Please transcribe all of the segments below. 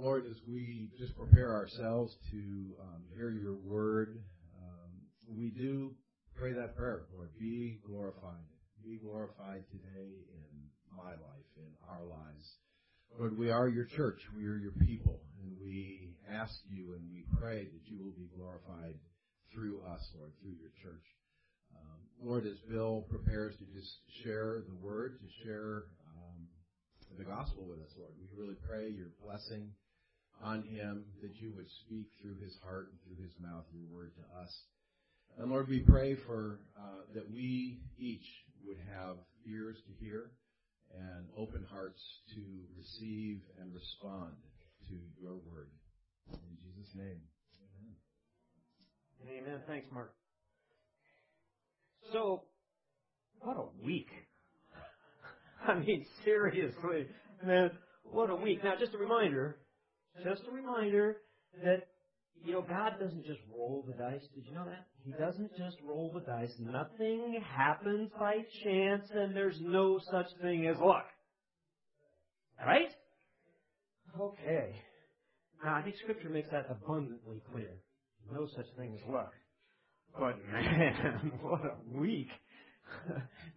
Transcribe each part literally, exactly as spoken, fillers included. Lord, as we just prepare ourselves to um, hear your word, um, we do pray that prayer, Lord, be glorified. Be glorified today in my life, in our lives. Lord, we are your church. We are your people. And we ask you and we pray that you will be glorified through us, Lord, through your church. Um, Lord, as Bill prepares to just share the word, to share um, the gospel with us, Lord, we really pray your blessing on him, that you would speak through his heart and through his mouth your word to us. And Lord, we pray for uh, that we each would have ears to hear and open hearts to receive and respond to your word. In Jesus' name, amen. Amen. Thanks, Mark. So, what a week. I mean, seriously, man, what a week. Now, just a reminder, just a reminder that, you know, God doesn't just roll the dice. Did you know that? He doesn't just roll the dice. Nothing happens by chance, and there's no such thing as luck. All right? Okay. Now, I think Scripture makes that abundantly clear. No such thing as luck. But, man, what a week.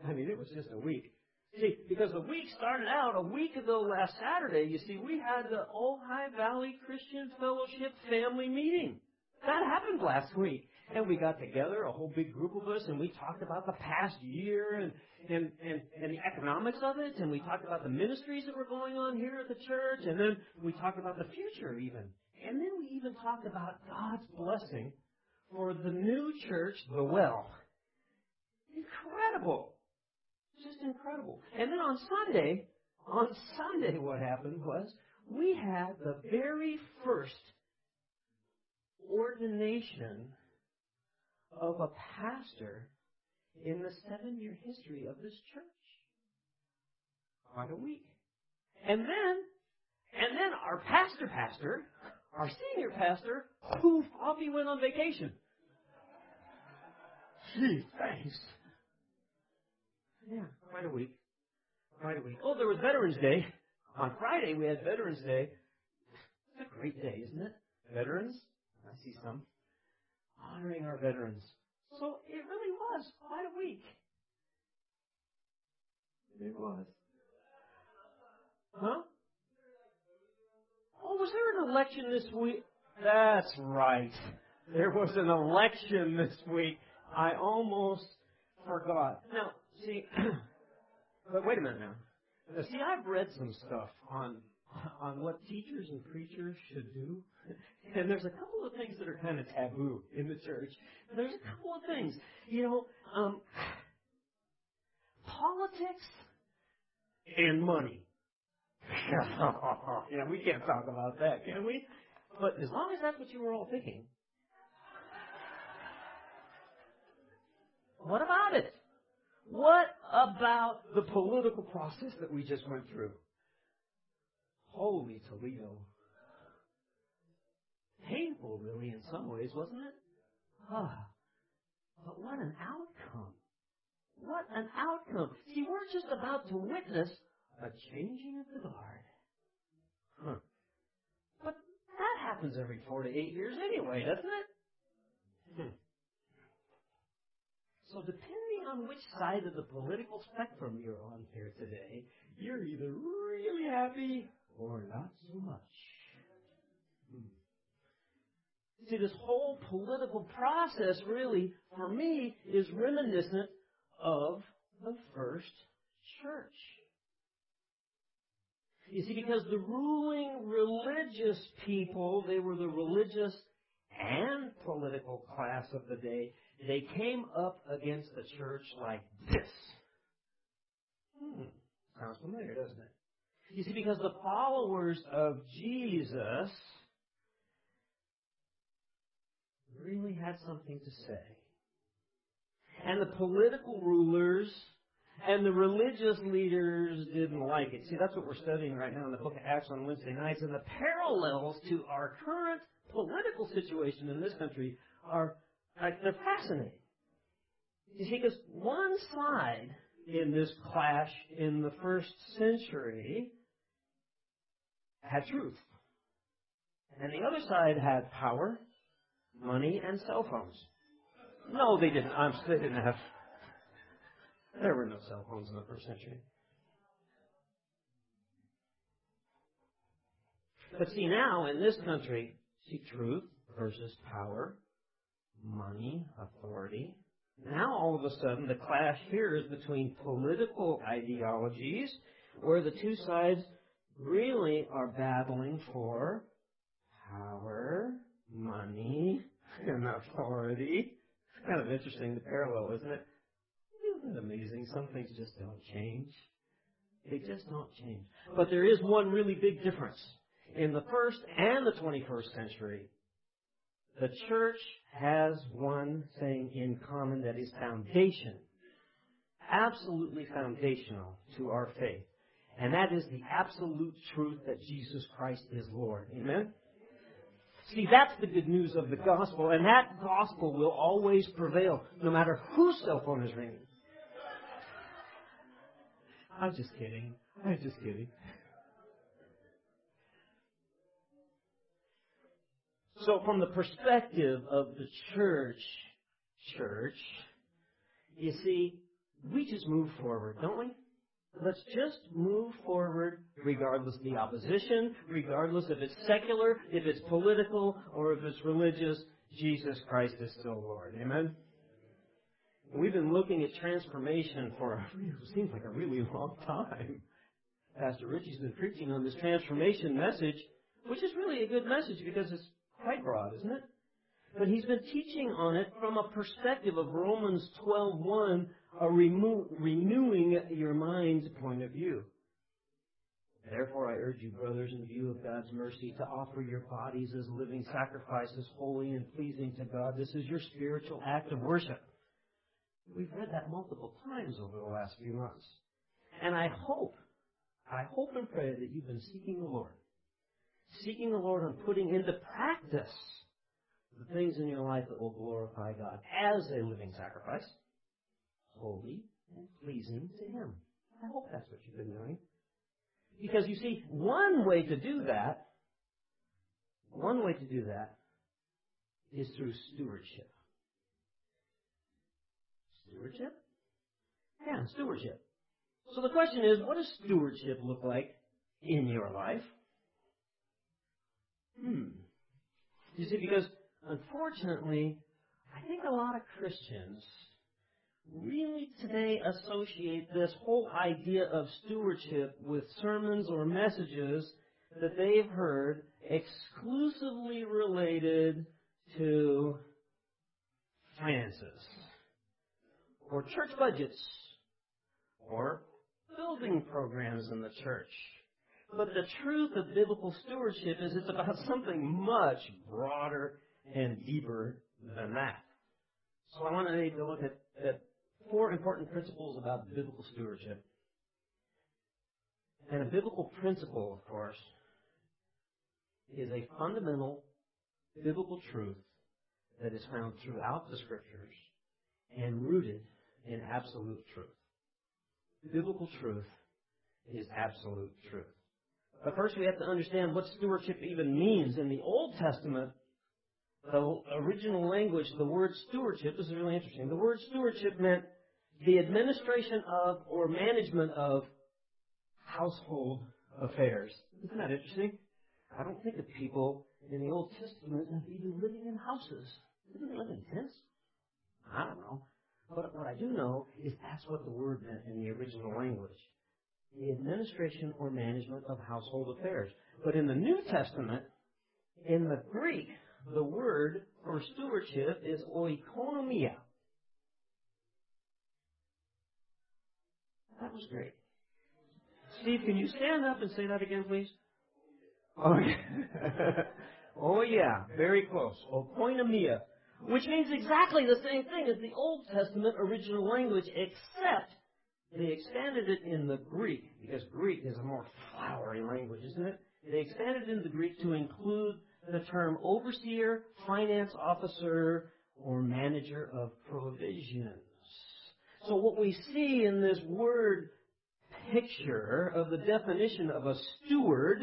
I mean, it was just a week. See, because the week started out a week ago last Saturday. You see, we had the Ojai Valley Christian Fellowship family meeting. That happened last week. And we got together, a whole big group of us, and we talked about the past year and, and, and, and the economics of it, and we talked about the ministries that were going on here at the church, and then we talked about the future even. And then we even talked about God's blessing for the new church, the Well. Incredible. Just incredible. And then on Sunday, on Sunday what happened was we had the very first ordination of a pastor in the seven-year history of this church. Quite a week. And then, and then our pastor pastor, our senior pastor, poof, off he went on vacation. Gee, thanks. Yeah, quite a week. Quite a week. Oh, there was Veterans Day. On Friday we had Veterans Day. It's a great day, isn't it? Veterans? I see some. Honoring our veterans. So it really was quite a week. It was. Huh? Oh, was there an election this week? That's right. There was an election this week. I almost forgot. Now, see, but wait a minute now. now. See, I've read some stuff on on what teachers and preachers should do. And there's a couple of things that are kind of taboo in the church. There's a couple of things. You know, um, politics and money. Yeah, we can't talk about that, can we? But as long as that's what you were all thinking, what about it? What about the political process that we just went through? Holy Toledo. Painful, really, in some ways, wasn't it? Ah, but what an outcome. What an outcome. See, we're just about to witness a changing of the guard. Huh. But that happens every four to eight years anyway, doesn't it? Hmm. So depending on which side of the political spectrum you're on here today, you're either really happy or not so much. Hmm. See, this whole political process really, for me, is reminiscent of the first church. You see, because the ruling religious people, they were the religious and political class of the day, they came up against a church like this. Hmm, sounds familiar, doesn't it? You see, because the followers of Jesus really had something to say. And the political rulers and the religious leaders didn't like it. See, that's what we're studying right now in the book of Acts on Wednesday nights. And the parallels to our current political situation in this country are, they're fascinating. You see, because one side in this clash in the first century had truth. And the other side had power, money, and cell phones. No, they didn't. I'm, they didn't have... There were no cell phones in the first century. But see, now, in this country, see, truth versus power, money, authority. Now, all of a sudden, the clash here is between political ideologies, where the two sides really are battling for power, money, and authority. It's kind of interesting, the parallel, isn't it? Isn't it amazing? Some things just don't change. They just don't change. But there is one really big difference. In the first and the twenty-first century, the church has one thing in common that is foundation, absolutely foundational to our faith. And that is the absolute truth that Jesus Christ is Lord. Amen? See, that's the good news of the gospel, and that gospel will always prevail, no matter whose cell phone is ringing. I'm just kidding. I'm just kidding. So from the perspective of the church, church, you see, we just move forward, don't we? Let's just move forward regardless of the opposition, regardless if it's secular, if it's political, or if it's religious. Jesus Christ is still Lord. Amen? We've been looking at transformation for a, it seems like a really long time. Pastor Richie's been preaching on this transformation message, which is really a good message because it's quite broad, isn't it? But he's been teaching on it from a perspective of Romans twelve one, a remo- renewing your mind's point of view. Therefore, I urge you, brothers, in view of God's mercy, to offer your bodies as living sacrifices, holy and pleasing to God. This is your spiritual act of worship. We've read that multiple times over the last few months. And I hope, I hope and pray that you've been seeking the Lord. Seeking the Lord and putting into practice the things in your life that will glorify God as a living sacrifice, holy and pleasing to Him. I hope that's what you've been doing. Because you see, one way to do that, one way to do that is through stewardship. Stewardship? Yeah, stewardship. So the question is, what does stewardship look like in your life? Hmm. You see, because unfortunately, I think a lot of Christians really today associate this whole idea of stewardship with sermons or messages that they've heard exclusively related to finances, or church budgets, or building programs in the church. But the truth of biblical stewardship is it's about something much broader and deeper than that. So I want to take a look at, at four important principles about biblical stewardship. And a biblical principle, of course, is a fundamental biblical truth that is found throughout the Scriptures and rooted in absolute truth. Biblical truth is absolute truth. But first we have to understand what stewardship even means. In the Old Testament, the original language, the word stewardship, this is really interesting. The word stewardship meant the administration of or management of household affairs. Isn't that interesting? I don't think of people in the Old Testament as even living in houses. Didn't they live in tents? I don't know. But what I do know is that's what the word meant in the original language. The administration or management of household affairs. But in the New Testament, in the Greek, the word for stewardship is oikonomia. That was great. Steve, can you stand up and say that again, please? Oh, yeah. Oh, yeah. Very close. Oikonomia, which means exactly the same thing as the Old Testament original language, except they expanded it in the Greek, because Greek is a more flowery language, isn't it? They expanded it in the Greek to include the term overseer, finance officer, or manager of provisions. So what we see in this word picture of the definition of a steward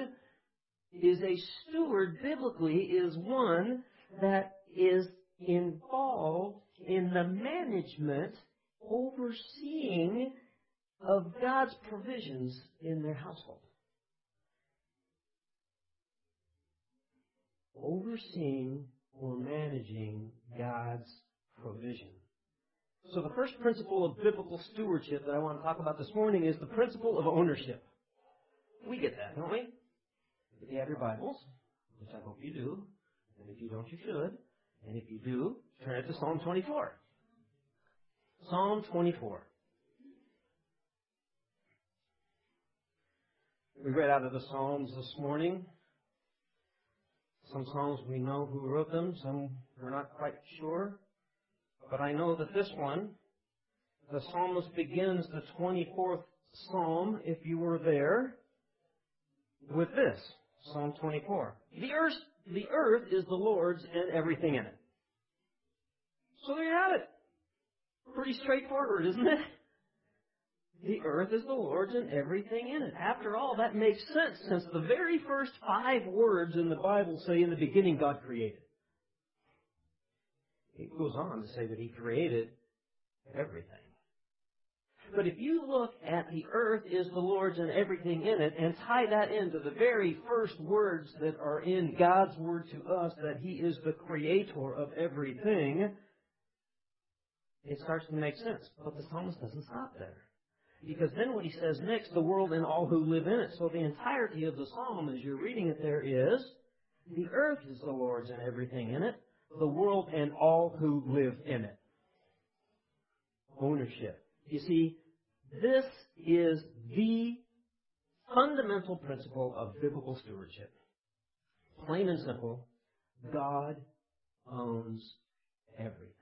is a steward biblically is one that is involved in the management, overseeing of God's provisions in their household. Overseeing or managing God's provision. So the first principle of biblical stewardship that I want to talk about this morning is the principle of ownership. We get that, don't we? If you have your Bibles, which I hope you do, and if you don't, you should, and if you do, turn it to Psalm twenty-four. Psalm twenty-four. We read out of the Psalms this morning. Some Psalms we know who wrote them, some we're not quite sure. But I know that this one, the psalmist begins the twenty-fourth Psalm, if you were there, with this, Psalm twenty-four. The earth, the earth is the Lord's and everything in it. So there you have it. Pretty straightforward, isn't it? The earth is the Lord's and everything in it. After all, that makes sense, since the very first five words in the Bible say, in the beginning God created. It goes on to say that He created everything. But if you look at the earth is the Lord's and everything in it, and tie that into the very first words that are in God's word to us, that He is the creator of everything, it starts to make sense. But the psalmist doesn't stop there. Because then what he says next, the world and all who live in it. So the entirety of the psalm, as you're reading it there, is the earth is the Lord's and everything in it, the world and all who live in it. Ownership. You see, this is the fundamental principle of biblical stewardship. Plain and simple, God owns everything.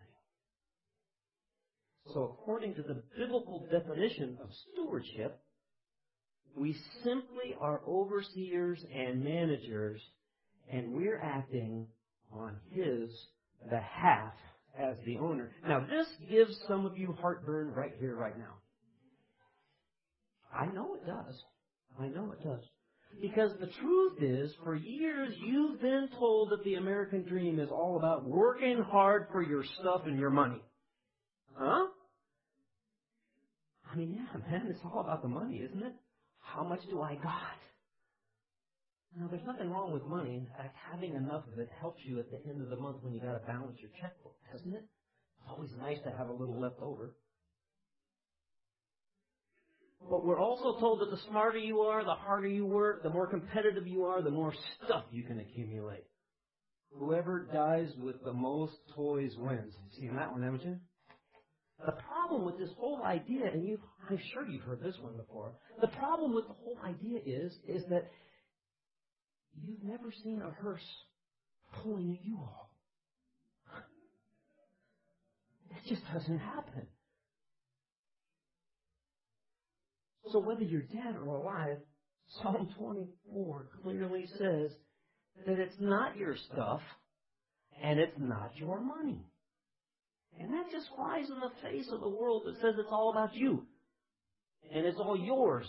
So according to the biblical definition of stewardship, we simply are overseers and managers, and we're acting on His behalf as the owner. Now, this gives some of you heartburn right here, right now. I know it does. I know it does. Because the truth is, for years, you've been told that the American dream is all about working hard for your stuff and your money. Huh? I mean, yeah, man, it's all about the money, isn't it? How much do I got? Now, there's nothing wrong with money. In fact, having enough of it helps you at the end of the month when you got to balance your checkbook, doesn't it? It's always nice to have a little left over. But we're also told that the smarter you are, the harder you work, the more competitive you are, the more stuff you can accumulate. Whoever dies with the most toys wins. You've seen that one, haven't you? The problem with this whole idea, and you, I'm sure you've heard this one before, the problem with the whole idea is, is that you've never seen a hearse pulling a U-Haul. That just doesn't happen. So whether you're dead or alive, Psalm twenty-four clearly says that it's not your stuff and it's not your money. And that just flies in the face of the world that says it's all about you. And it's all yours.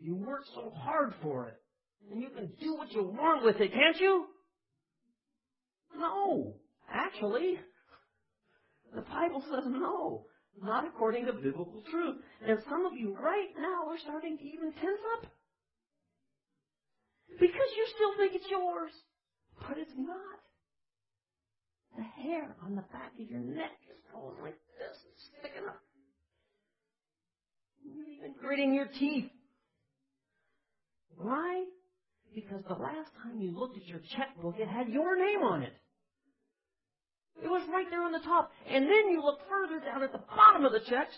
You worked so hard for it. And you can do what you want with it, can't you? No. Actually, the Bible says no. Not according to biblical truth. And some of you right now are starting to even tense up. Because you still think it's yours. But it's not. The hair on the back of your neck is going like this and sticking up. You're even gritting your teeth. Why? Because the last time you looked at your checkbook, it had your name on it. It was right there on the top. And then you looked further down at the bottom of the checks,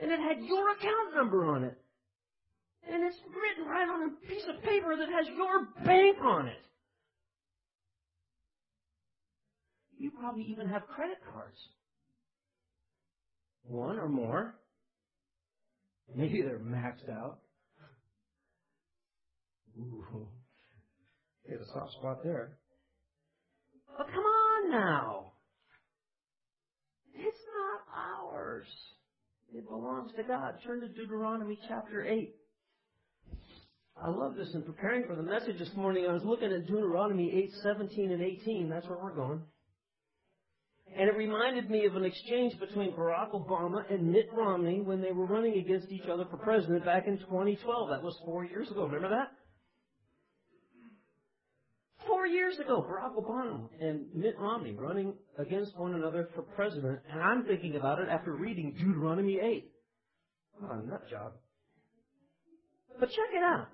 and it had your account number on it. And it's written right on a piece of paper that has your bank on it. You probably even have credit cards. One or more. Maybe they're maxed out. Ooh, hit a soft spot there. But come on now. It's not ours. It belongs to God. Turn to Deuteronomy chapter eight. I love this. In preparing for the message this morning, I was looking at Deuteronomy eight, seventeen, and eighteen. That's where we're going. And it reminded me of an exchange between Barack Obama and Mitt Romney when they were running against each other for president back in twenty twelve. That was four years ago. Remember that? Four years ago, Barack Obama and Mitt Romney running against one another for president. And I'm thinking about it after reading Deuteronomy eight. What a nut job. But check it out.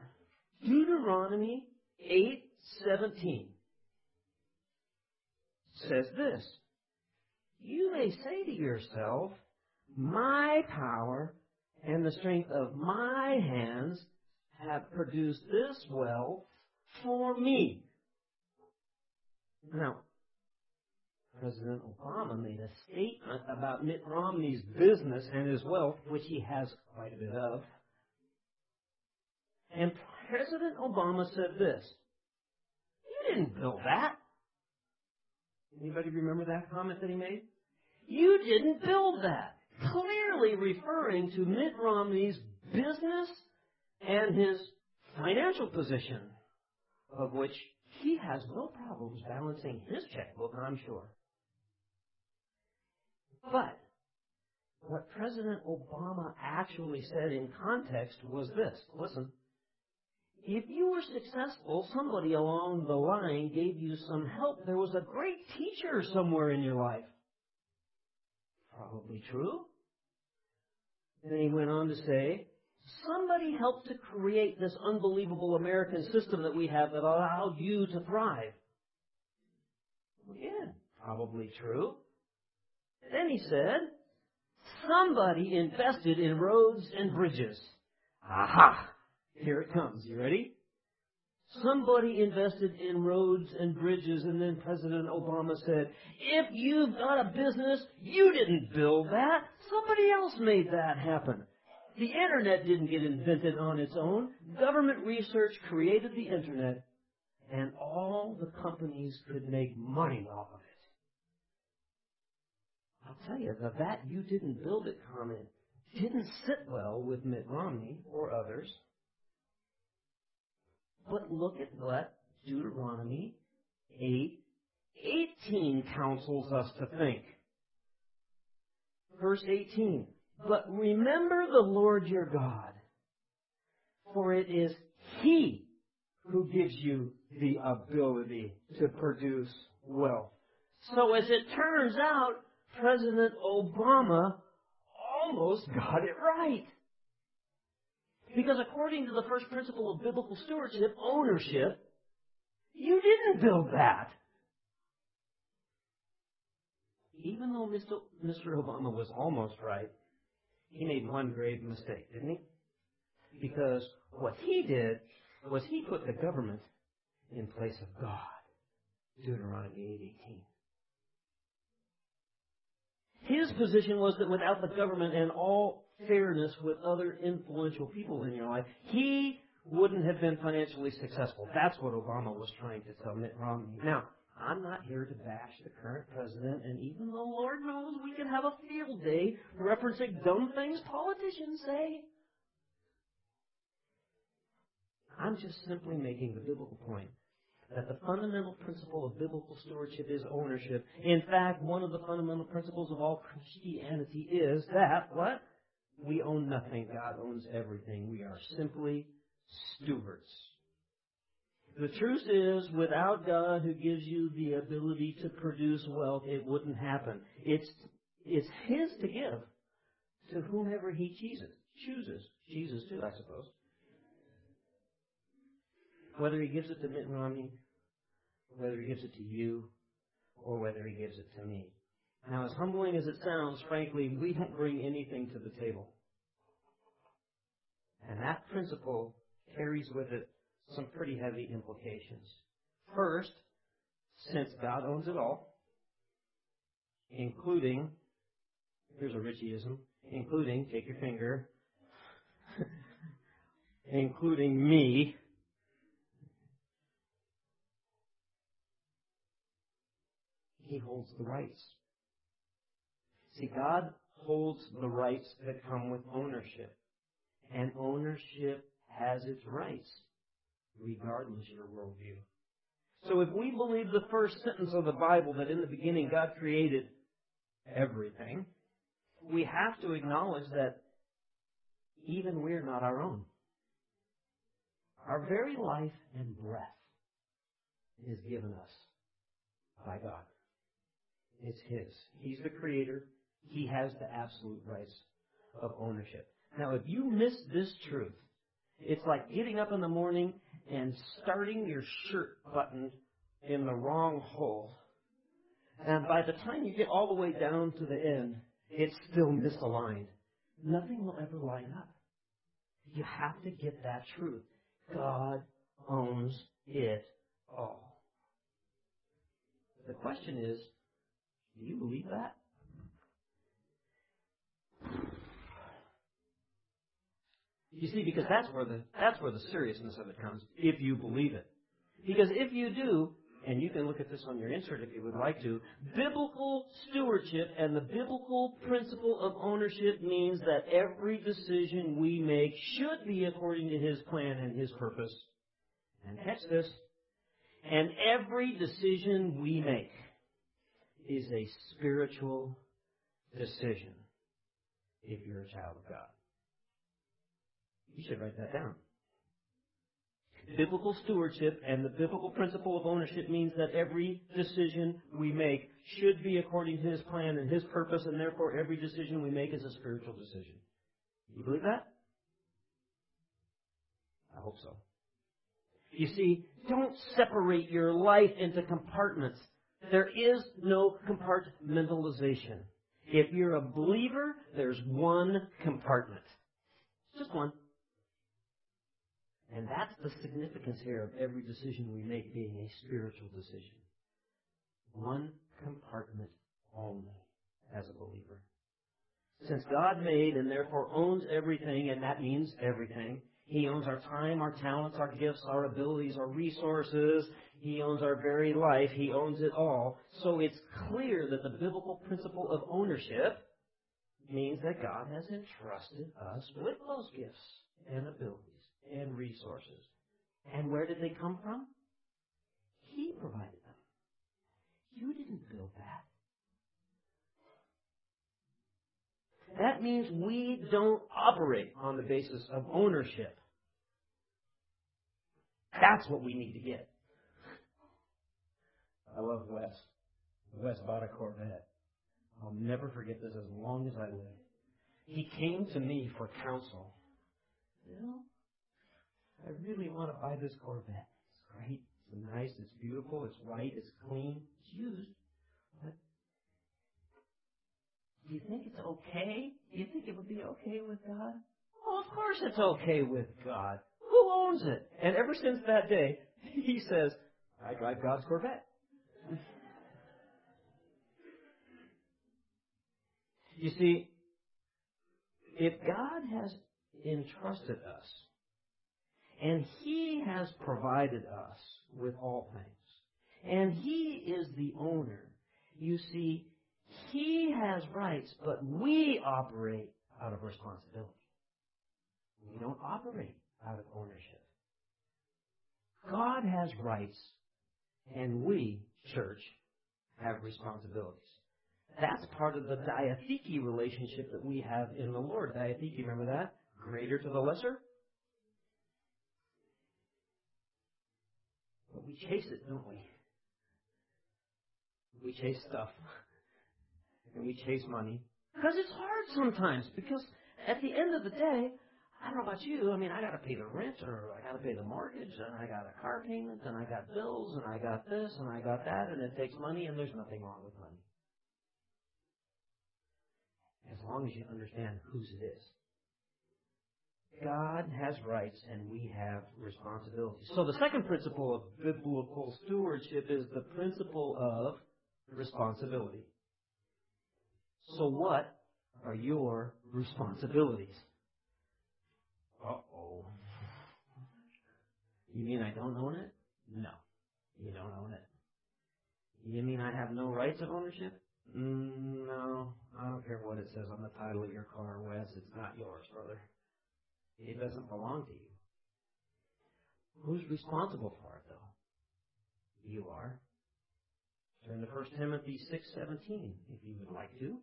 Deuteronomy eight seventeen says this. You may say to yourself, my power and the strength of my hands have produced this wealth for me. Now, President Obama made a statement about Mitt Romney's business and his wealth, which he has quite a bit of. And President Obama said this. You didn't build that. Anybody remember that comment that he made? You didn't build that. Clearly referring to Mitt Romney's business and his financial position, of which he has no problems balancing his checkbook, I'm sure. But what President Obama actually said in context was this. Listen. If you were successful, somebody along the line gave you some help. There was a great teacher somewhere in your life. Probably true. Then he went on to say, somebody helped to create this unbelievable American system that we have that allowed you to thrive. Again, probably true. Then he said, somebody invested in roads and bridges. Aha! Here it comes. You ready? Somebody invested in roads and bridges, and then President Obama said, if you've got a business, you didn't build that. Somebody else made that happen. The Internet didn't get invented on its own. Government research created the Internet, and all the companies could make money off of it. I'll tell you, the that you didn't build it comment didn't sit well with Mitt Romney or others. But look at what Deuteronomy eight eighteen counsels us to think. Verse eighteen, but remember the Lord your God, for it is He who gives you the ability to produce wealth. So as it turns out, President Obama almost got it right. Because according to the first principle of biblical stewardship, ownership, you didn't build that. Even though Mister Obama was almost right, he made one grave mistake, didn't he? Because what he did was he put the government in place of God. Deuteronomy eight eighteen. His position was that without the government and all fairness with other influential people in your life, he wouldn't have been financially successful. That's what Obama was trying to tell Mitt Romney. Now, I'm not here to bash the current president, and even though Lord knows we can have a field day referencing dumb things politicians say, I'm just simply making the biblical point that the fundamental principle of biblical stewardship is ownership. In fact, one of the fundamental principles of all Christianity is that, what? We own nothing. God owns everything. We are simply stewards. The truth is, without God who gives you the ability to produce wealth, it wouldn't happen. It's, it's His to give to whomever He chooses. Chooses. Jesus too, I suppose. Whether He gives it to Mitt Romney, whether He gives it to you, or whether He gives it to me. Now, as humbling as it sounds, frankly, we don't bring anything to the table. And that principle carries with it some pretty heavy implications. First, since God owns it all, including, here's a Richieism, including, take your finger, including me, He holds the rights. See, God holds the rights that come with ownership. And ownership has its rights. regardless of your worldview. So if we believe the first sentence of the Bible, that in the beginning God created everything, we have to acknowledge that even we're not our own. Our very life and breath is given us by God. It's His. He's the Creator. He has the absolute rights of ownership. Now, if you miss this truth, it's like getting up in the morning and starting your shirt button in the wrong hole. And by the time you get all the way down to the end, it's still misaligned. Nothing will ever line up. You have to get that truth. God owns it all. The question is, do you believe that? You see, because that's where the that's where the seriousness of it comes, if you believe it. Because if you do, and you can look at this on your insert if you would like to, biblical stewardship and the biblical principle of ownership means that every decision we make should be according to His plan and His purpose. And catch this. And every decision we make is a spiritual decision if you're a child of God. You should write that down. Biblical stewardship and the biblical principle of ownership means that every decision we make should be according to His plan and His purpose, and therefore every decision we make is a spiritual decision. You believe that? I hope so. You see, don't separate your life into compartments. There is no compartmentalization. If you're a believer, there's one compartment. Just one. And that's the significance here of every decision we make being a spiritual decision. One compartment only as a believer. Since God made and therefore owns everything, and that means everything, He owns our time, our talents, our gifts, our abilities, our resources. He owns our very life. He owns it all. So it's clear that the biblical principle of ownership means that God has entrusted us with those gifts and abilities and resources. And where did they come from? He provided them. You didn't build that. That means we don't operate on the basis of ownership. That's what we need to get. I love Wes. Wes bought a Corvette. I'll never forget this as long as I live. He came to me for counsel. You know, I really want to buy this Corvette. It's great. It's nice. It's beautiful. It's white. It's clean. It's used. But do you think it's okay? Do you think it would be okay with God? Oh, of course it's okay with God. Who owns it? And ever since that day, he says, I drive God's Corvette. You see, if God has entrusted us, and He has provided us with all things, and He is the owner. You see, He has rights, but we operate out of responsibility. We don't operate out of ownership. God has rights, and we, church, have responsibilities. That's part of the diatheke relationship that we have in the Lord. Diatheke, remember that? Greater to the lesser. We chase it, don't we? We chase stuff. And we chase money. Because it's hard sometimes. Because at the end of the day, I don't know about you, I mean, I got to pay the rent, or I got to pay the mortgage, and I got a car payment, and I got bills, and I got this, and I got that, and it takes money, and there's nothing wrong with money. As long as you understand whose it is. God has rights and we have responsibilities. So the second principle of biblical stewardship is the principle of responsibility. So what are your responsibilities? Uh-oh. You mean I don't own it? No, you don't own it. You mean I have no rights of ownership? Mm, no, I don't care what it says on the title of your car, Wes. It's not yours, brother. It doesn't belong to you. Who's responsible for it, though? You are. Turn to First Timothy six seventeen, if you would like to.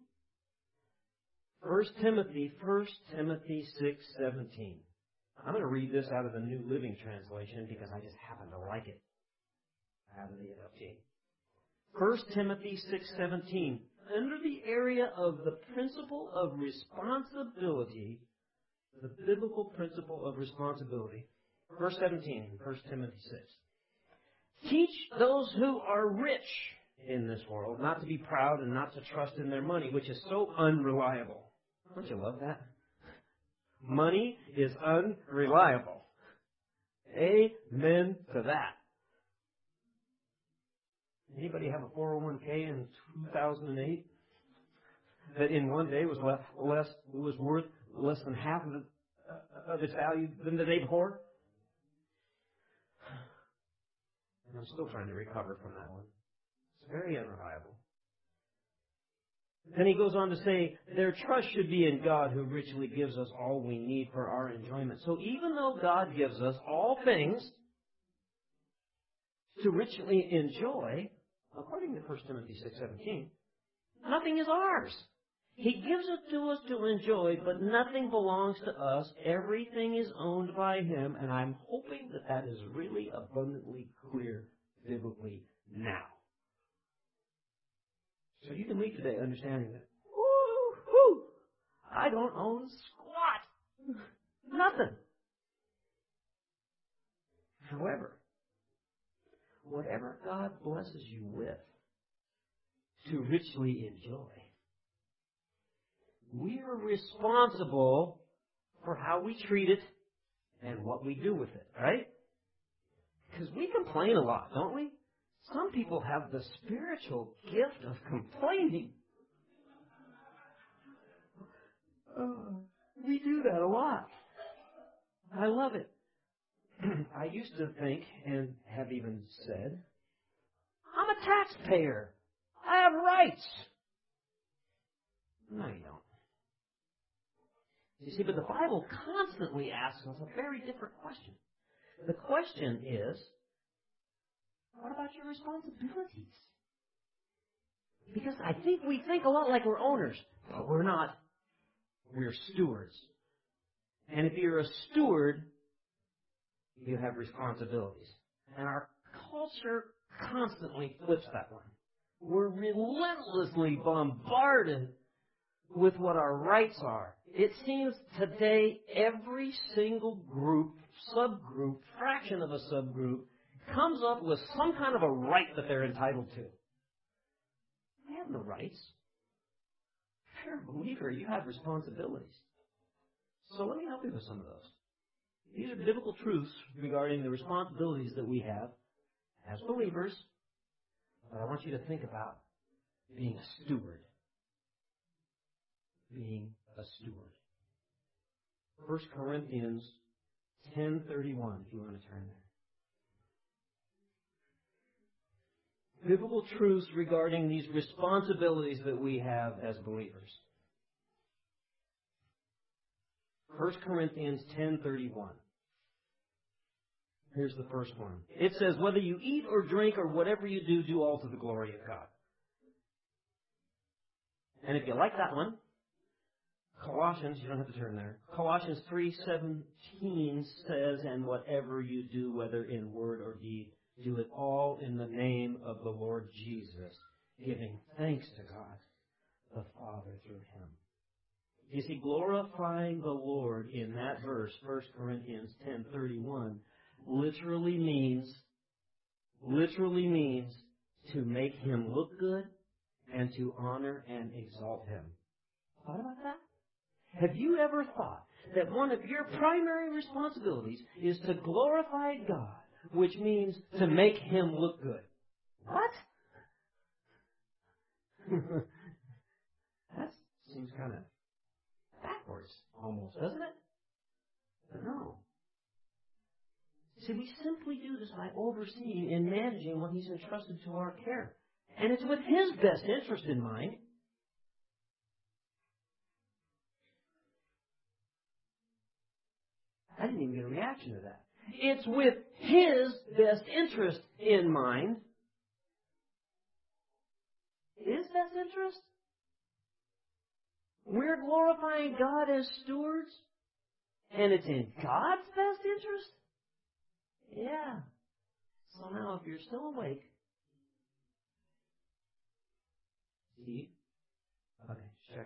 First Timothy, First Timothy six seventeen. I'm going to read this out of the New Living Translation because I just happen to like it. Out of the N L T. First Timothy six seventeen. Under the area of the principle of responsibility, the biblical principle of responsibility. Verse seventeen, First Timothy six. Teach those who are rich in this world not to be proud and not to trust in their money, which is so unreliable. Don't you love that? Money is unreliable. Amen to that. Anybody have a four oh one k in two thousand eight that in one day was less was worth less than half of, the, of its value than the day before? And I'm still trying to recover from that one. It's very unreliable. Then he goes on to say, their trust should be in God who richly gives us all we need for our enjoyment. So even though God gives us all things to richly enjoy, according to First Timothy six seventeen, nothing is ours. He gives it to us to enjoy, but nothing belongs to us. Everything is owned by Him, and I'm hoping that that is really abundantly clear biblically now. So you can leave today understanding that, woo-hoo, I don't own squat. Nothing. However, whatever God blesses you with to richly enjoy, we are responsible for how we treat it and what we do with it, right? Because we complain a lot, don't we? Some people have the spiritual gift of complaining. Oh, we do that a lot. I love it. I used to think, and have even said, I'm a taxpayer. I have rights. No, you don't. You see, but the Bible constantly asks us a very different question. The question is, what about your responsibilities? Because I think we think a lot like we're owners, but we're not. We're stewards. And if you're a steward, you have responsibilities. And our culture constantly flips that one. We're relentlessly bombarded with what our rights are. It seems today every single group, subgroup, fraction of a subgroup, comes up with some kind of a right that they're entitled to. I have no rights. If you're a believer, you have responsibilities. So let me help you with some of those. These are biblical truths regarding the responsibilities that we have as believers, but I want you to think about being a steward. Being a steward. First Corinthians ten thirty-one, if you want to turn there. Biblical truths regarding these responsibilities that we have as believers. First Corinthians ten thirty-one. Here's the first one. It says, whether you eat or drink or whatever you do, do all to the glory of God. And if you like that one, Colossians, you don't have to turn there. Colossians three seventeen says, and whatever you do, whether in word or deed, do it all in the name of the Lord Jesus, giving thanks to God, the Father, through Him. You see, glorifying the Lord in that verse, First Corinthians ten thirty-one, literally means, literally means to make Him look good and to honor and exalt Him. Thought about that? Have you ever thought that one of your primary responsibilities is to glorify God, which means to make Him look good? What? That seems kind of backwards almost, doesn't it? But no. See, we simply do this by overseeing and managing what He's entrusted to our care. And it's with His best interest in mind. I didn't even get a reaction to that. it's with His best interest in mind. His best interest? We're glorifying God as stewards, and it's in God's best interest? Yeah. So now, if you're still awake, see? Okay, sure.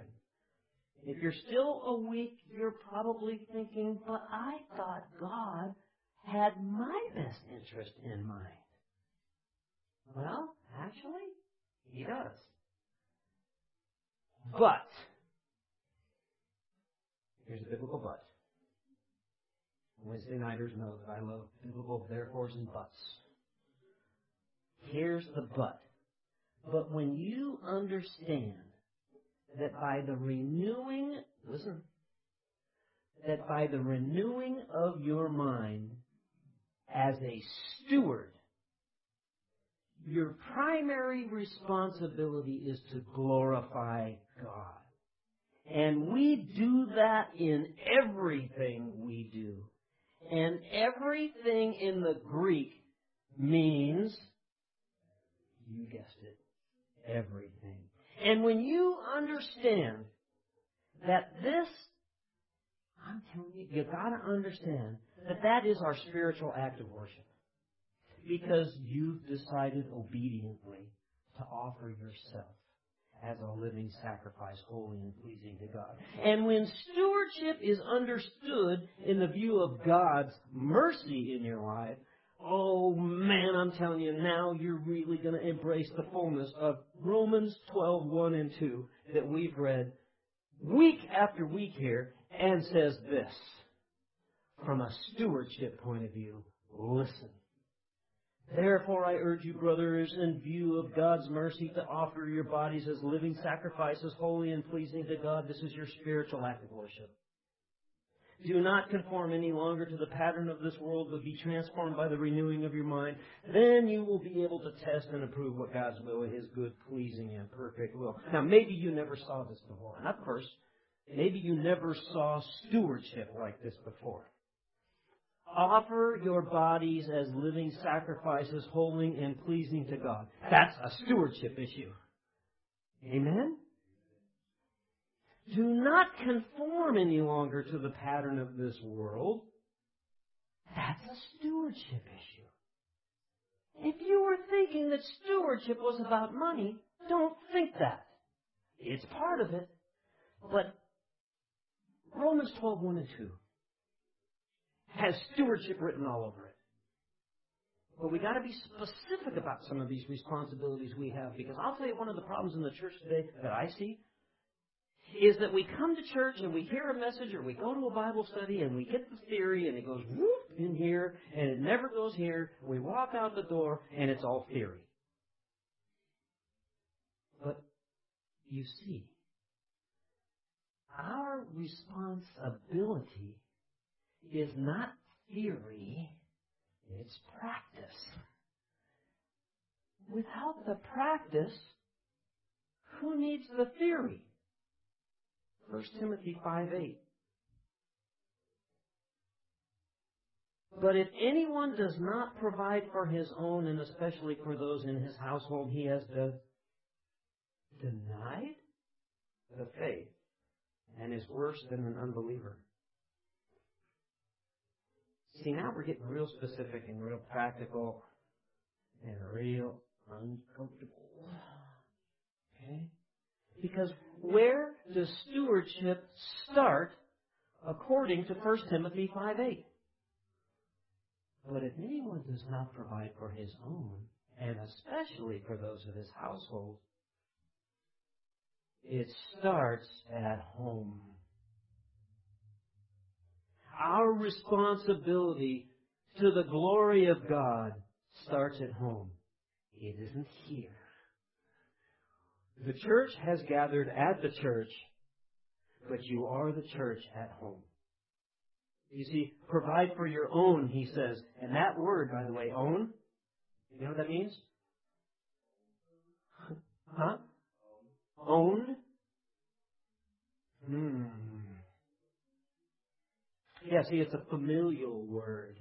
If you're still awake, you're probably thinking, but I thought God had my best interest in mind. Well, actually, He does. But, here's a biblical but. Wednesday nighters know that I love biblical therefores and buts. Here's the but. But when you understand that by the renewing, listen, that by the renewing of your mind as a steward, your primary responsibility is to glorify God. And we do that in everything we do. And everything in the Greek means, you guessed it, everything. And when you understand that this, I'm telling you, you've got to understand that that is our spiritual act of worship. Because you've decided obediently to offer yourself as a living sacrifice, holy and pleasing to God. And when stewardship is understood in the view of God's mercy in your life, oh man, I'm telling you, now you're really going to embrace the fullness of Romans twelve, one and two that we've read week after week here, and says this, from a stewardship point of view, listen. Therefore, I urge you, brothers, in view of God's mercy, to offer your bodies as living sacrifices, holy and pleasing to God. This is your spiritual act of worship. Do not conform any longer to the pattern of this world, but be transformed by the renewing of your mind. Then you will be able to test and approve what God's will is, good, pleasing, and perfect will. Now, maybe you never saw this before. And of course, maybe you never saw stewardship like this before. Offer your bodies as living sacrifices, holy and pleasing to God. That's a stewardship issue. Amen? Do not conform any longer to the pattern of this world. That's a stewardship issue. If you were thinking that stewardship was about money, don't think that. It's part of it. But Romans twelve, one and two. Has stewardship written all over it. But we got to be specific about some of these responsibilities we have, because I'll tell you one of the problems in the church today that I see is that we come to church and we hear a message or we go to a Bible study and we get the theory and it goes whoop in here and it never goes here. We walk out the door and it's all theory. But you see, our responsibility is not theory, it's practice. Without the practice, who needs the theory? First Timothy five eight. But if anyone does not provide for his own, and especially for those in his household, he has de- denied the faith and is worse than an unbeliever. See, now we're getting real specific and real practical and real uncomfortable. Okay? Because where does stewardship start according to First Timothy five eight? But if anyone does not provide for his own, and especially for those of his household, it starts at home. Our responsibility to the glory of God starts at home. It isn't here. The church has gathered at the church, but you are the church at home. You see, provide for your own, he says. And that word, by the way, own, you know what that means? Huh? Own? Hmm. Yeah, see, it's a familial word.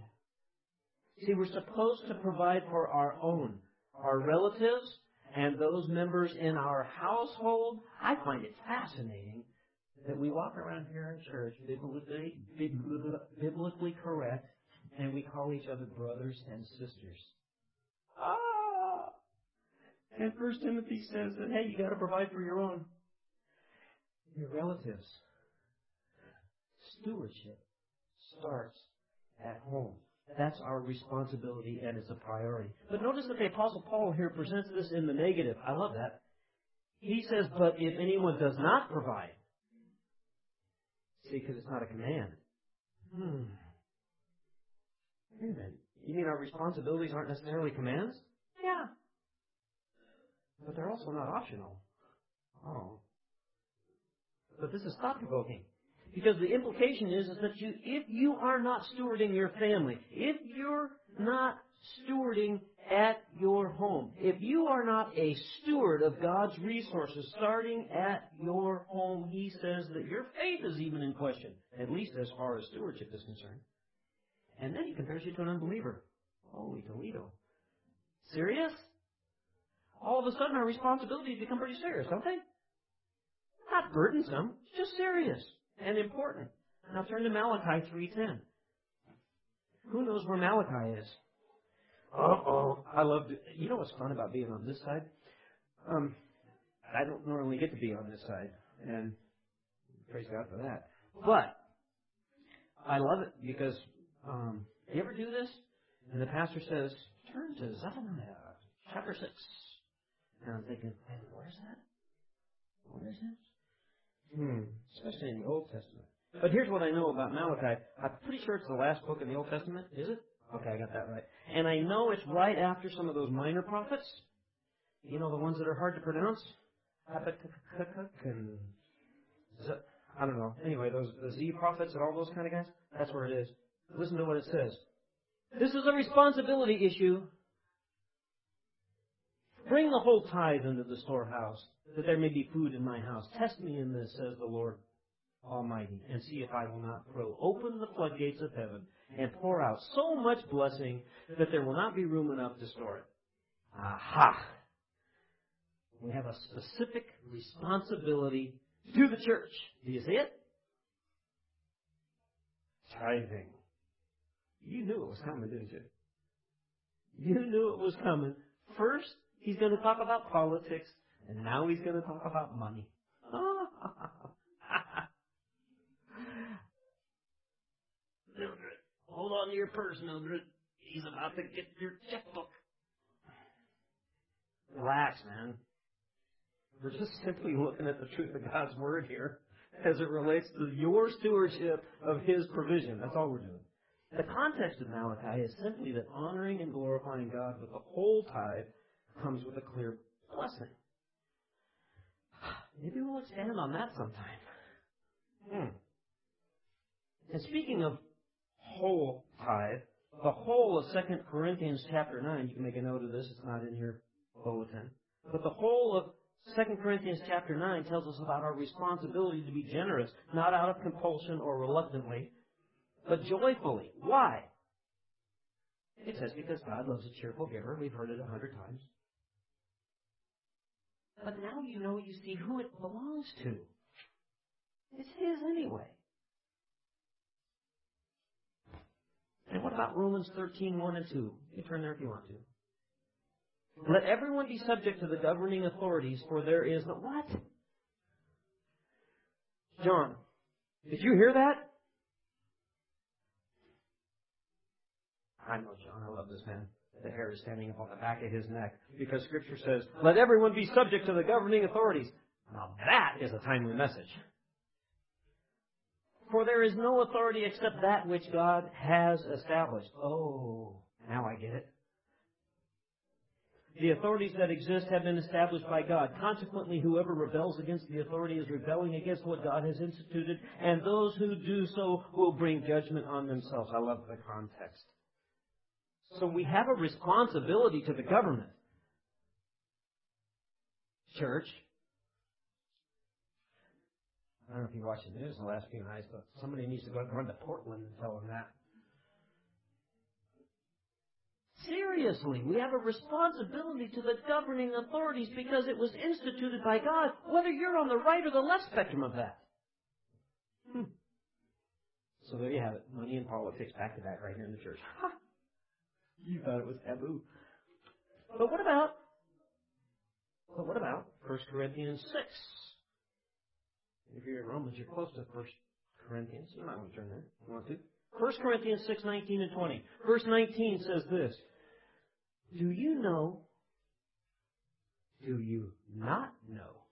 See, we're supposed to provide for our own, our relatives, and those members in our household. I find it fascinating that we walk around here in church biblically, biblically correct, and we call each other brothers and sisters. Ah! And First Timothy says that, hey, you got to provide for your own, your relatives. Stewardship starts at home. That's our responsibility, and it's a priority. But notice that the Apostle Paul here presents this in the negative. I love that. He says, but if anyone does not provide, see, because it's not a command. Hmm. Wait a minute. You mean our responsibilities aren't necessarily commands? Yeah. But they're also not optional. Oh. But this is thought-provoking. Because the implication is, is that you, if you are not stewarding your family, if you're not stewarding at your home, if you are not a steward of God's resources starting at your home, he says that your faith is even in question, at least as far as stewardship is concerned. And then he compares you to an unbeliever. Holy Toledo. Serious? All of a sudden our responsibilities become pretty serious, don't they? Not burdensome, just serious. And important. Now turn to Malachi three ten. Who knows where Malachi is? Uh-oh. I love it. You know what's fun about being on this side? Um, I don't normally get to be on this side. And praise God for that. But I love it because um, you ever do this? And the pastor says, turn to Zephaniah, chapter six. And I'm thinking, man, where's that? What is it? Hmm, especially in the Old Testament. But here's what I know about Malachi. I'm pretty sure it's the last book in the Old Testament. Is it? Okay, I got that right. And I know it's right after some of those minor prophets. You know, the ones that are hard to pronounce? Habakkuk and... I don't know. Anyway, those the Z prophets and all those kind of guys. That's where it is. Listen to what it says. This is a responsibility issue. Bring the whole tithe into the storehouse, that there may be food in my house. Test me in this, says the Lord Almighty, and see if I will not throw open the floodgates of heaven and pour out so much blessing that there will not be room enough to store it. Aha! We have a specific responsibility to the church. Do you see it? Tithing. You knew it was coming, didn't you? You knew it was coming. First, he's going to talk about politics, and now he's going to talk about money. Mildred, hold on to your purse, Mildred. He's about to get your checkbook. Relax, man. We're just simply looking at the truth of God's Word here as it relates to your stewardship of His provision. That's all we're doing. The context of Malachi is simply that honoring and glorifying God with the whole tithe comes with a clear blessing. Maybe we'll expand on that sometime. Hmm. And speaking of whole tithe, the whole of Second Corinthians chapter nine, you can make a note of this, it's not in your bulletin, but the whole of Second Corinthians chapter nine tells us about our responsibility to be generous, not out of compulsion or reluctantly, but joyfully. Why? It says because God loves a cheerful giver. We've heard it a hundred times. But now you know, you see who it belongs to. It's His anyway. And what about Romans thirteen, one and two? You can turn there if you want to. Let everyone be subject to the governing authorities, for there is no... What? John, did you hear that? I know, John, I love this man. The hair is standing up on the back of his neck because Scripture says, let everyone be subject to the governing authorities. Now that is a timely message. For there is no authority except that which God has established. Oh, now I get it. The authorities that exist have been established by God. Consequently, whoever rebels against the authority is rebelling against what God has instituted, and those who do so will bring judgment on themselves. I love the context. So we have a responsibility to the government. Church. I don't know if you watched the news in the last few nights, but somebody needs to go and run to Portland and tell them that. Seriously, we have a responsibility to the governing authorities because it was instituted by God, whether you're on the right or the left spectrum of that. Hmm. So there you have it. Money and politics back to back right here in the church. Ha! You thought it was taboo. But what about, but what about First Corinthians six? If you're in Romans, you're close to First Corinthians. You might want to turn there. You want to? First Corinthians six, nineteen and twenty. Verse nineteen says this. Do you know, do you not know,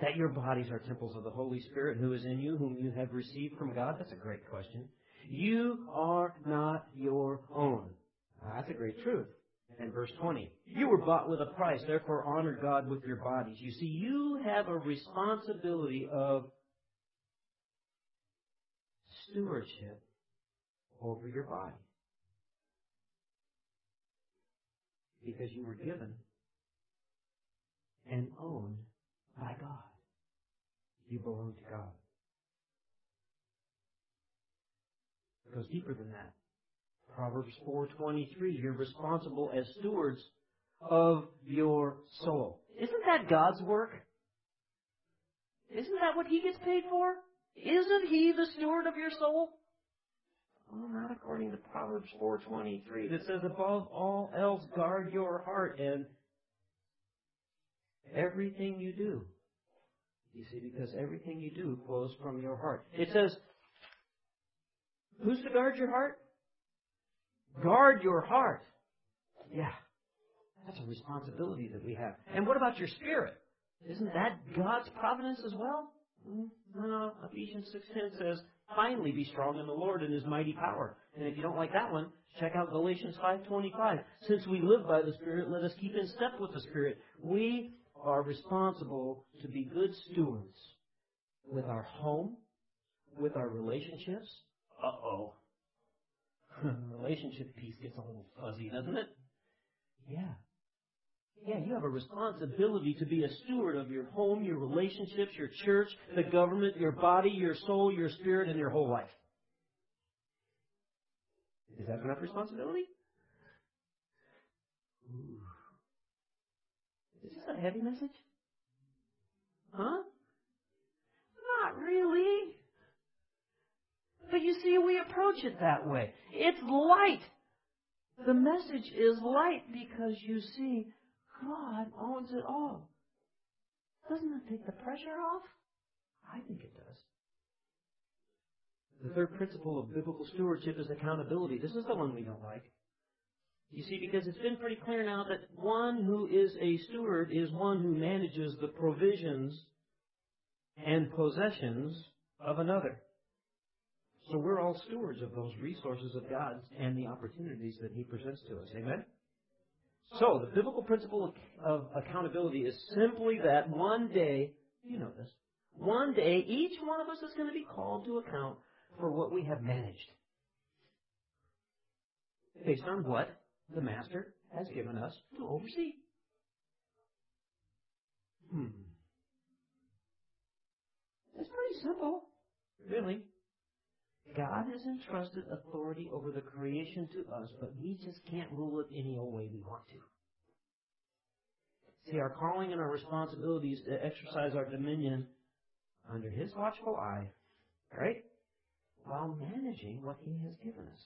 that your bodies are temples of the Holy Spirit who is in you, whom you have received from God? That's a great question. You are not your own. Now, that's a great truth. And verse twenty, you were bought with a price, therefore honor God with your bodies. You see, you have a responsibility of stewardship over your body. Because you were given and owned by God. You belong to God. It goes deeper than that. Proverbs four twenty-three, you're responsible as stewards of your soul. Isn't that God's work? Isn't that what He gets paid for? Isn't He the steward of your soul? Well, not according to Proverbs four twenty-three that says, above all else, guard your heart and everything you do. You see, because everything you do flows from your heart. It says, who's to guard your heart? Guard your heart. Yeah, that's a responsibility that we have. And what about your spirit? Isn't that God's providence as well? No, Ephesians six ten says, finally be strong in the Lord and His mighty power. And if you don't like that one, check out Galatians five twenty-five. Since we live by the Spirit, let us keep in step with the Spirit. We are responsible to be good stewards with our home, with our relationships. Uh-oh. The relationship piece gets a little fuzzy, doesn't it? Yeah. Yeah, you have a responsibility to be a steward of your home, your relationships, your church, the government, your body, your soul, your spirit, and your whole life. Is that enough responsibility? Ooh. Is this a heavy message? Huh? Not really. But you see, we approach it that way. It's light. The message is light because you see, God owns it all. Doesn't it take the pressure off? I think it does. The third principle of biblical stewardship is accountability. This is the one we don't like. You see, because it's been pretty clear now that one who is a steward is one who manages the provisions and possessions of another. So we're all stewards of those resources of God and the opportunities that He presents to us. Amen? So the biblical principle of accountability is simply that one day, you know this, one day each one of us is going to be called to account for what we have managed. Based on what the Master has given us to oversee. Hmm. It's pretty simple, really. God has entrusted authority over the creation to us, but we just can't rule it any old way we want to. See, our calling and our responsibility is to exercise our dominion under His watchful eye, right? While managing what He has given us.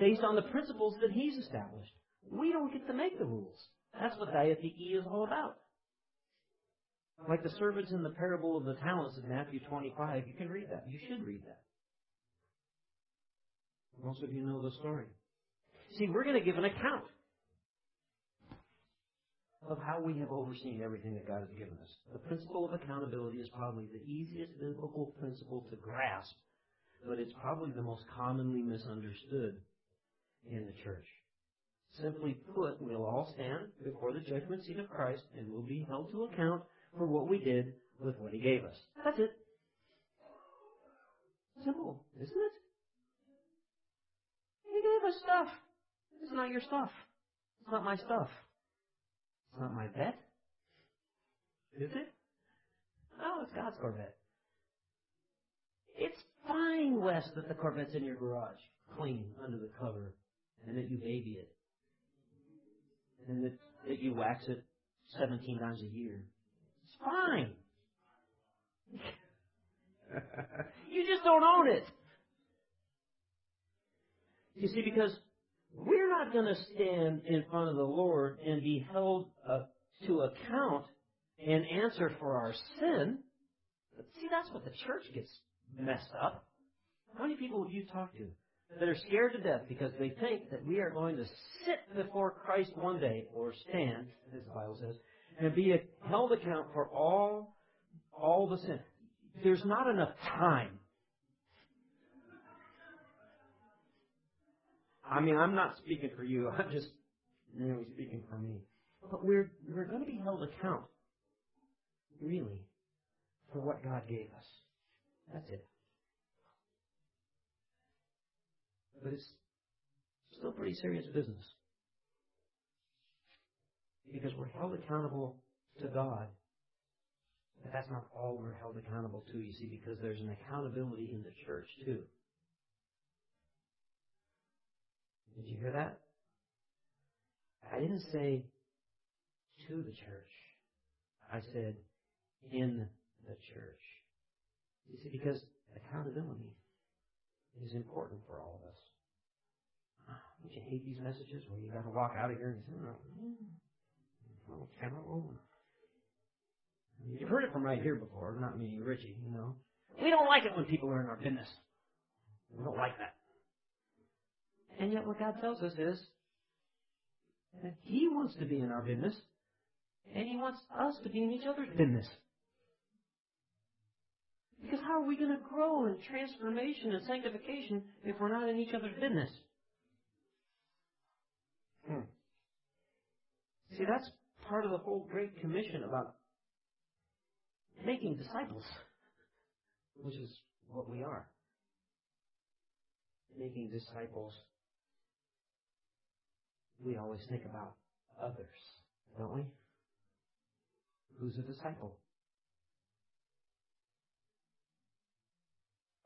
Based on the principles that He's established. We don't get to make the rules. That's what Diatheke is all about. Like the servants in the parable of the talents in Matthew twenty-five, you can read that. You should read that. Most of you know the story. See, we're going to give an account of how we have overseen everything that God has given us. The principle of accountability is probably the easiest biblical principle to grasp, but it's probably the most commonly misunderstood in the church. Simply put, we'll all stand before the judgment seat of Christ and we'll be held to account for what we did with what He gave us. That's it. Simple, isn't it? He gave us stuff. It's not your stuff. It's not my stuff. It's not my bet. Is it? No, it's God's Corvette. It's fine, Wes, that the Corvette's in your garage, clean, under the cover, and that you baby it and that, that you wax it seventeen times a year. It's fine. You just don't own it. You see, because we're not going to stand in front of the Lord and be held uh, to account and answer for our sin. See, that's what the church gets messed up. How many people have you talked to that are scared to death because they think that we are going to sit before Christ one day, or stand, as the Bible says, and be held account for all all the sin? There's not enough time. I mean, I'm not speaking for you. I'm just you know, speaking for me. But we're we're going to be held account, really, for what God gave us. That's it. But it's still pretty serious business, because we're held accountable to God. But that's not all we're held accountable to, you see, because there's an accountability in the church, too. Did you hear that? I didn't say to the church. I said in the church. You see, because accountability is important for all of us. Don't you hate these messages where you got to walk out of here and say, oh, camera roll? You've heard it from right here before, not me, Richie, you know. We don't like it when people are in our business. We don't like that. And yet what God tells us is that He wants to be in our business, and He wants us to be in each other's business. Because how are we going to grow in transformation and sanctification if we're not in each other's business? Hmm. See, that's part of the whole Great Commission about making disciples, which is what we are. Making disciples. We always think about others, don't we? Who's a disciple?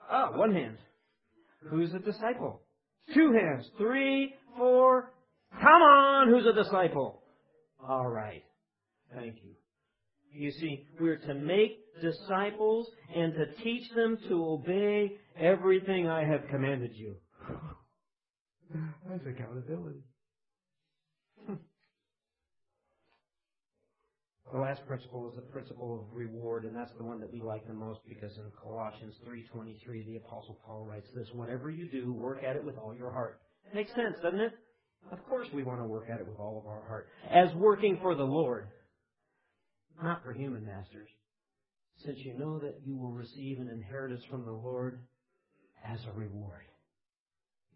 Ah, one hand. Who's a disciple? Two hands. Three, four. Come on, who's a disciple? All right. Thank you. You see, we're to make disciples and to teach them to obey everything I have commanded you. That's accountability. The last principle is the principle of reward, and that's the one that we like the most, because in Colossians three twenty-three, the Apostle Paul writes this: whatever you do, work at it with all your heart. Makes sense, doesn't it? Of course we want to work at it with all of our heart, as working for the Lord, not for human masters, since you know that you will receive an inheritance from the Lord as a reward.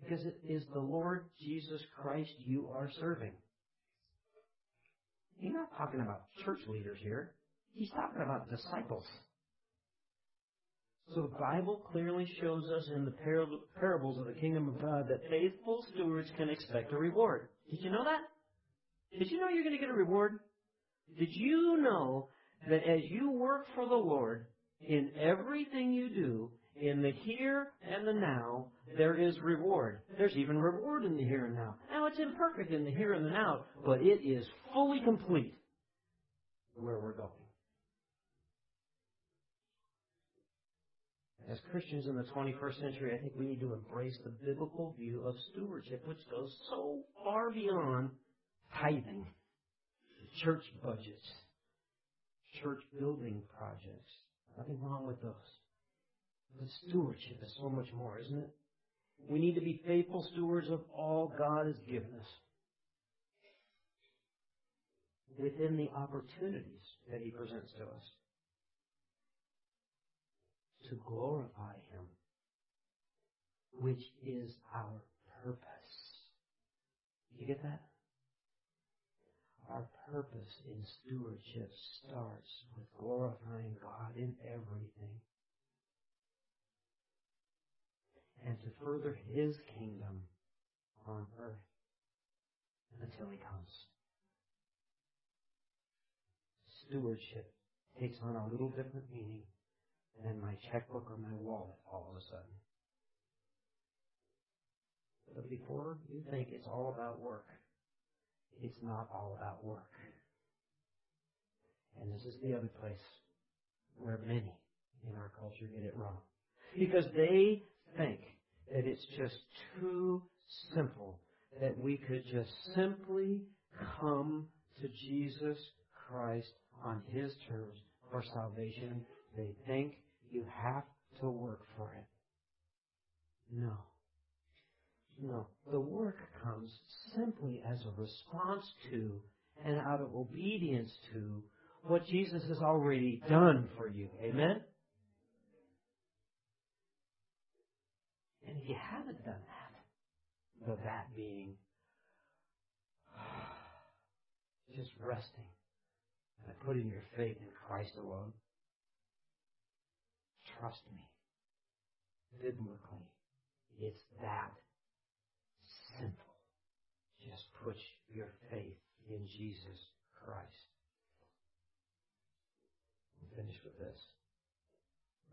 Because it is the Lord Jesus Christ you are serving. He's not talking about church leaders here. He's talking about disciples. So the Bible clearly shows us in the par- parables of the kingdom of God that faithful stewards can expect a reward. Did you know that? Did you know you're going to get a reward? Did you know that as you work for the Lord, in everything you do, in the here and the now, there is reward. There's even reward in the here and now. Now, it's imperfect in the here and the now, but it is fully complete where we're going. As Christians in the twenty-first century, I think we need to embrace the biblical view of stewardship, which goes so far beyond tithing, church budgets, church building projects. Nothing wrong with those. But stewardship is so much more, isn't it? We need to be faithful stewards of all God has given us, within the opportunities that He presents to us, to glorify Him, which is our purpose. You get that? Our purpose in stewardship starts with glorifying God in everything, and to further His kingdom on earth until He comes. Stewardship takes on a little different meaning than my checkbook or my wallet all of a sudden. But before you think it's all about work, It's not all about work. And this is the other place where many in our culture get it wrong. Because they think that it's just too simple, that we could just simply come to Jesus Christ on His terms for salvation. They think you have to work for it. No. No. The work comes simply as a response to and out of obedience to what Jesus has already done for you. Amen? And if you haven't done that, the that being just resting and putting your faith in Christ alone, trust me, biblically, it's that simple. Just put your faith in Jesus Christ. We'll finish with this.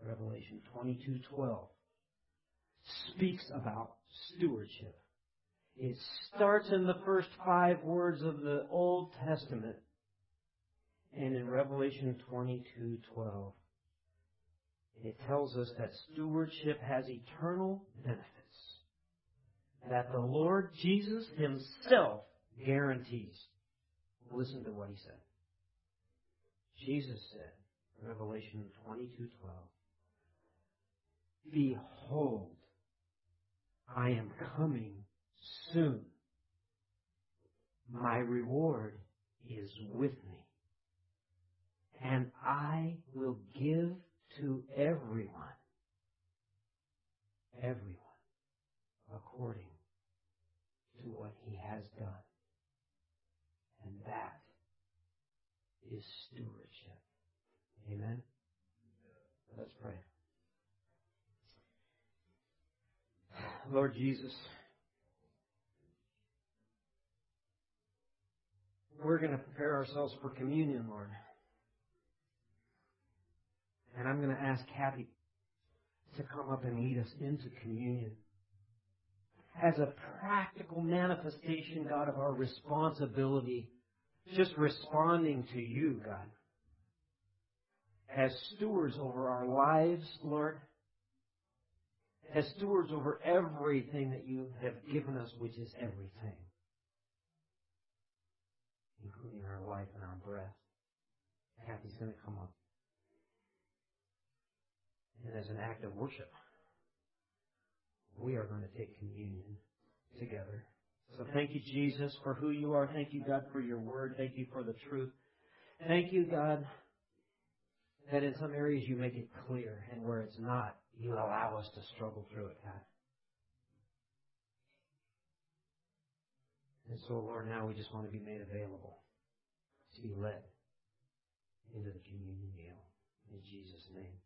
Revelation twenty-two twelve speaks about stewardship. It starts in the first five words of the Old Testament. And in Revelation twenty-two twelve, it tells us that stewardship has eternal benefits that the Lord Jesus Himself guarantees. Listen to what He said. Jesus said, Revelation twenty-two twelve, "Behold, I am coming soon. My reward is with me, and I will give to everyone, everyone, according to what he has done." And that is stewardship. Amen? Let's pray. Lord Jesus, we're going to prepare ourselves for communion, Lord. And I'm going to ask Kathy to come up and lead us into communion as a practical manifestation, God, of our responsibility, just responding to you, God, as stewards over our lives, Lord, as stewards over everything that you have given us, which is everything, including our life and our breath. Kathy's going to come up. And as an act of worship, we are going to take communion together. So thank you, Jesus, for who you are. Thank you, God, for your word. Thank you for the truth. Thank you, God, that in some areas you make it clear, and where it's not, you allow us to struggle through it, God. And so, Lord, now we just want to be made available to be led into the communion meal. In Jesus' name.